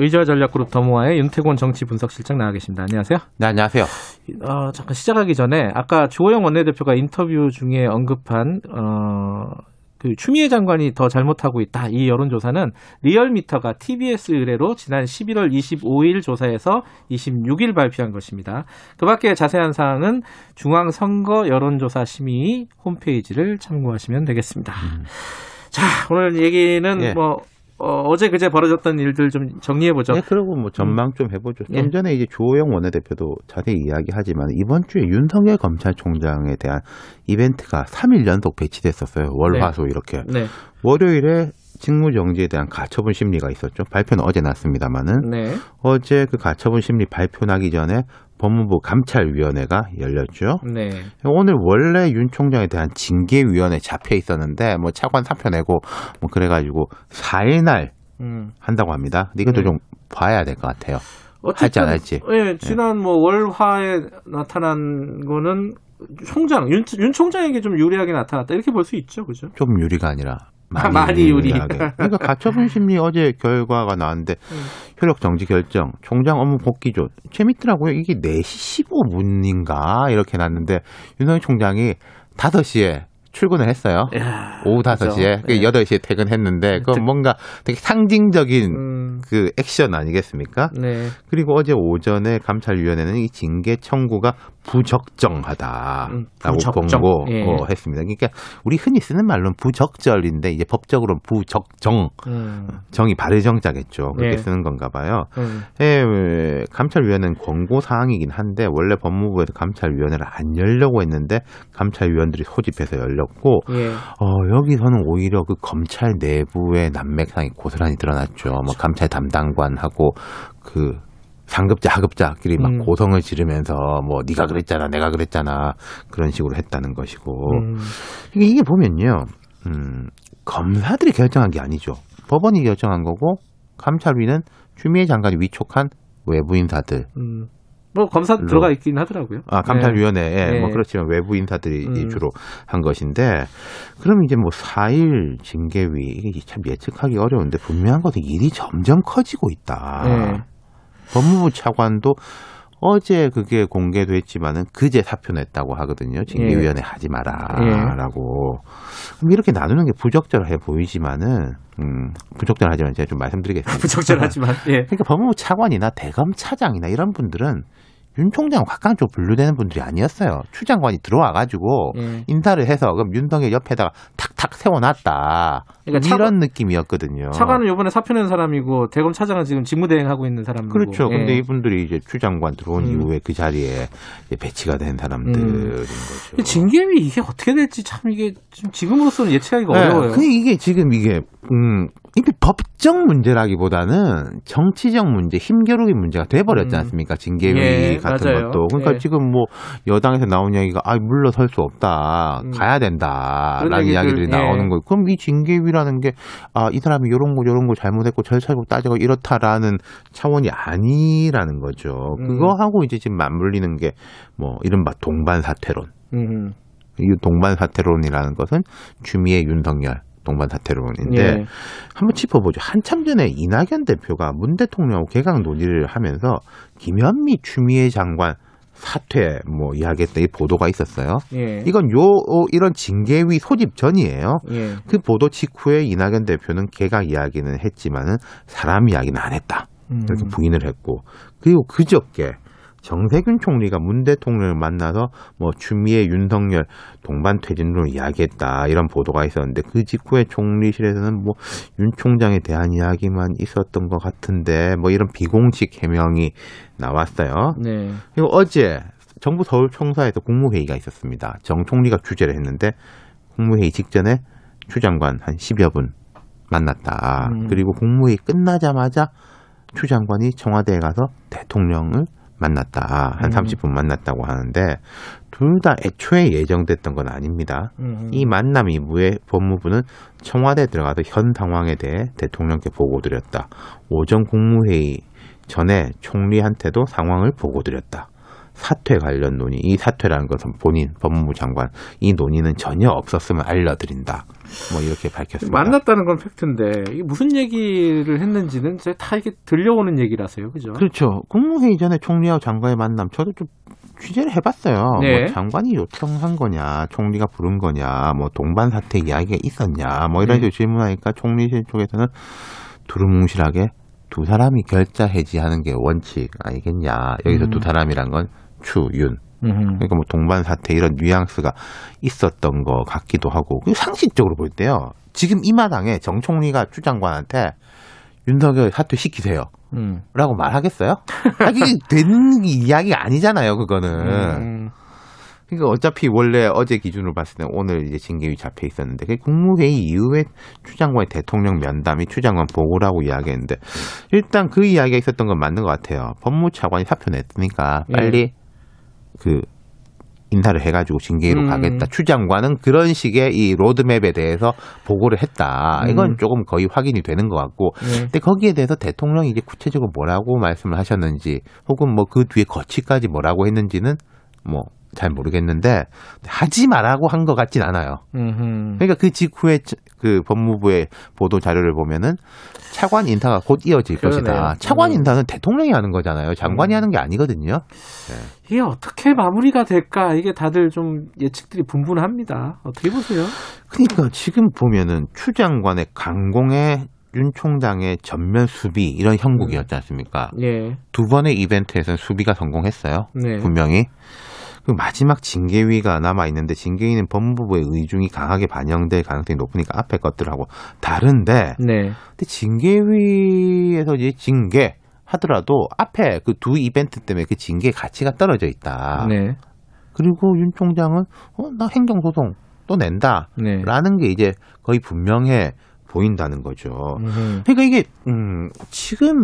의자전략그룹 더모아의 윤태곤 정치분석실장 나와 계십니다. 안녕하세요. 네, 안녕하세요. 잠깐 시작하기 전에 아까 주호영 원내대표가 인터뷰 중에 언급한 그 추미애 장관이 더 잘못하고 있다. 이 여론조사는 리얼미터가 TBS 의뢰로 지난 11월 25일 조사해서 26일 발표한 것입니다. 그 밖에 자세한 사항은 중앙선거여론조사심의 홈페이지를 참고하시면 되겠습니다. 자, 오늘 얘기는 예. 어제 그제 벌어졌던 일들 좀 정리해 보죠. 네, 그리고 뭐 전망 좀 해보죠. 좀 예. 전에 이제 주호영 원내대표도 자세히 이야기하지만 이번 주에 윤석열 검찰총장에 대한 이벤트가 3일 연속 배치됐었어요. 월화소 네. 이렇게. 네. 월요일에 직무정지에 대한 가처분 심리가 있었죠. 발표는 어제 났습니다만은 네. 어제 그 가처분 심리 발표 나기 전에 법무부 감찰위원회가 열렸죠. 네. 오늘 원래 윤 총장에 대한 징계위원회 잡혀 있었는데 뭐 차관 사표 내고 뭐 그래가지고 4일 날 한다고 합니다. 이것도 네. 좀 봐야 될 것 같아요. 할지 안 할지. 예, 지난 예. 뭐 월화에 나타난 거는 총장 윤 총장에게 좀 유리하게 나타났다 이렇게 볼 수 있죠, 그죠? 좀 유리가 아니라. 많이 유리. 그러니까 가처분 심리 어제 결과가 나왔는데 효력 정지 결정, 총장 업무 복귀조 재밌더라고요. 이게 4시 15분인가 이렇게 났는데 윤석열 총장이 5시에 출근을 했어요. 이야, 오후 5시에 그렇죠. 8시에 퇴근했는데 그건 뭔가 되게 상징적인 그 액션 아니겠습니까? 네. 그리고 어제 오전에 감찰위원회는 이 징계 청구가 부적정하다라고 공고했습니다. 예. 그러니까 우리 흔히 쓰는 말로는 부적절인데 이제 법적으로는 부적정 정이 발의정자겠죠. 그렇게 예. 쓰는 건가 봐요. 예, 감찰위원회는 권고사항이긴 한데 원래 법무부에서 감찰위원회를 안 열려고 했는데 감찰위원들이 소집해서 열렸고 예. 여기서는 오히려 그 검찰 내부의 난맥상이 고스란히 드러났죠. 뭐 감찰 담당관하고 그 상급자, 하급자끼리 막 고성을 지르면서 뭐 네가 그랬잖아, 내가 그랬잖아 그런 식으로 했다는 것이고 이게 보면요, 검사들이 결정한 게 아니죠. 법원이 결정한 거고 감찰위는 추미애 장관이 위촉한 외부 인사들. 뭐 검사 들어가 있긴 하더라고요. 아 감찰위원회, 네. 네. 뭐 그렇지만 외부 인사들이 주로 한 것인데, 그럼 이제 뭐 4일 징계위 이게 참 예측하기 어려운데 분명한 것은 일이 점점 커지고 있다. 네. 법무부 차관도 어제 그게 공개됐지만은 그제 사표 냈다고 하거든요. 징계위원회 예. 하지 마라라고. 예. 그럼 이렇게 나누는 게 부적절해 보이지만은 부적절하지만 제가 좀 말씀드리겠습니다. 부적절하지만 예. 그러니까 법무부 차관이나 대검 차장이나 이런 분들은 윤 총장 가까운쪽 분류되는 분들이 아니었어요. 추 장관이 들어와가지고 인사를 해서 그럼 윤석열 옆에다가 탁탁 세워놨다. 그러니까 이런 느낌이었거든요. 차관은 이번에 사표 낸 사람이고 대검 차장은 지금 직무대행하고 있는 사람이고. 그렇죠. 그런데 예. 이분들이 이제 추 장관 들어온 이후에 그 자리에 배치가 된 사람들인 거죠. 징계위 이게 어떻게 될지 참 이게 지금으로서는 예측하기가 네. 어려워요. 근데 이게 지금 이게 법적 문제라기보다는 정치적 문제, 힘겨루기 문제가 돼버렸지 않습니까? 징계위 예, 같은 맞아요. 것도. 그러니까 예. 지금 뭐 여당에서 나온 이야기가 아 물러설 수 없다, 가야 된다라는 이야기들이 예. 나오는 거예요. 그럼 이 징계위라는 게 아, 이 사람이 이런 거 잘못했고 절차로 따지고 이렇다라는 차원이 아니라는 거죠. 그거하고 이제 지금 맞물리는 게 뭐 이른바 동반 사퇴론. 이 동반 사퇴론이라는 것은 추미애 윤석열. 동반 사퇴론인데 예. 한번 짚어보죠. 한참 전에 이낙연 대표가 문 대통령하고 개각 논의를 하면서 김현미 추미애 장관 사퇴 뭐 이야기했던 이 보도가 있었어요. 예. 이건 이런 징계위 소집 전이에요. 예. 그 보도 직후에 이낙연 대표는 개각 이야기는 했지만은 사람 이야기는 안 했다. 이렇게 부인을 했고 그리고 그저께. 정세균 총리가 문 대통령을 만나서 뭐 추미애 윤석열 동반 퇴진론을 이야기했다 이런 보도가 있었는데 그 직후에 총리실에서는 뭐 윤 총장에 대한 이야기만 있었던 것 같은데 뭐 이런 비공식 해명이 나왔어요. 네. 그리고 어제 정부 서울청사에서 국무회의가 있었습니다. 정 총리가 주재를 했는데 국무회의 직전에 추 장관 한 10여 분 만났다. 그리고 국무회의 끝나자마자 추 장관이 청와대에 가서 대통령을 만났다. 한 30분 만났다고 하는데 둘 다 애초에 예정됐던 건 아닙니다. 이 만남 이후에 법무부는 청와대에 들어가서 현 상황에 대해 대통령께 보고드렸다. 오전 국무회의 전에 총리한테도 상황을 보고드렸다. 사퇴 관련 논의, 이 사퇴라는 것은 본인 법무부 장관, 이 논의는 전혀 없었음을 알려드린다. 뭐 이렇게 밝혔습니다. 만났다는 건 팩트인데 이게 무슨 얘기를 했는지는 다 이게 들려오는 얘기라서요, 그죠? 그렇죠. 국무회의 전에 총리와 장관의 만남, 저도 좀 취재를 해봤어요. 네. 뭐 장관이 요청한 거냐, 총리가 부른 거냐, 뭐 동반 사태 이야기가 있었냐, 뭐 이런 식으로 질문하니까 총리실 쪽에서는 두루뭉실하게 두 사람이 결자 해지하는 게 원칙 아니겠냐. 여기서 두 사람이란 건 추, 윤. 그러니까 뭐 동반 사태 이런 뉘앙스가 있었던 것 같기도 하고. 상식적으로 볼 때요. 지금 이 마당에 정 총리가 추 장관한테 윤석열 사퇴시키세요. 라고 말하겠어요? 이게 되는 이야기가 아니잖아요. 그거는. 그러니까 어차피 원래 어제 기준으로 봤을 때 오늘 이제 징계위 잡혀 있었는데 그 국무회의 이후에 추 장관의 대통령 면담이 추 장관 보고라고 이야기했는데 일단 그 이야기가 있었던 건 맞는 것 같아요. 법무차관이 사표 냈으니까 빨리 그 인사를 해가지고 징계위로 가겠다. 추 장관은 그런 식의 이 로드맵에 대해서 보고를 했다. 이건 조금 거의 확인이 되는 것 같고, 근데 거기에 대해서 대통령이 이제 구체적으로 뭐라고 말씀을 하셨는지, 혹은 뭐 그 뒤에 거치까지 뭐라고 했는지는 뭐 잘 모르겠는데 하지 말라고 한 것 같진 않아요. 그러니까 그 직후에 그 법무부의 보도 자료를 보면은 차관 인사가 곧 이어질 그러네요. 것이다. 차관 인사는 대통령이 하는 거잖아요. 장관이 하는 게 아니거든요. 네. 이게 어떻게 마무리가 될까? 이게 다들 좀 예측들이 분분합니다. 어떻게 보세요? 그러니까 지금 보면은 추 장관의 강공에 윤 총장의 전면 수비 이런 형국이었지 않습니까? 네. 두 번의 이벤트에서는 수비가 성공했어요. 네. 분명히. 마지막 징계위가 남아있는데 징계위는 법무부의 의중이 강하게 반영될 가능성이 높으니까 앞에 것들하고 다른데 근데 징계위에서 이제 징계 하더라도 앞에 그 두 이벤트 때문에 그 징계의 가치가 떨어져 있다. 그리고 윤 총장은 나 행정소송 또 낸다 라는 게 이제 거의 분명해 보인다는 거죠. 그러니까 이게 지금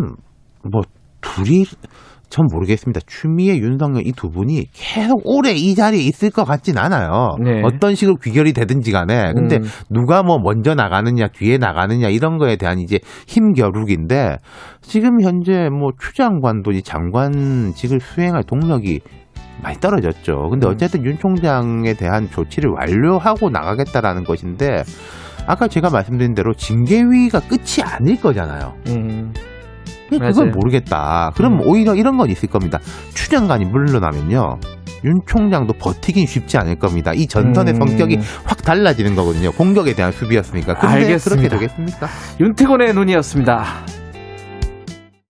뭐 둘이 전 모르겠습니다. 추미애, 윤석열 이 두 분이 계속 오래 이 자리에 있을 것 같진 않아요. 어떤 식으로 귀결이 되든지 간에. 근데 누가 뭐 먼저 나가느냐 뒤에 나가느냐 이런 거에 대한 이제 힘겨루기인데 지금 현재 뭐 추 장관도 이 장관직을 수행할 동력이 많이 떨어졌죠. 근데 어쨌든 윤 총장에 대한 조치를 완료하고 나가겠다라는 것인데 아까 제가 말씀드린 대로 징계위가 끝이 아닐 거잖아요. 그건 모르겠다. 그럼 오히려 이런 건 있을 겁니다. 추 장관이 물러나면요. 윤 총장도 버티긴 쉽지 않을 겁니다. 이 전선의 성격이 확 달라지는 거거든요. 공격에 대한 수비였으니까. 근데 알겠습니다. 그렇게 되겠습니까? 윤태곤의 논의였습니다.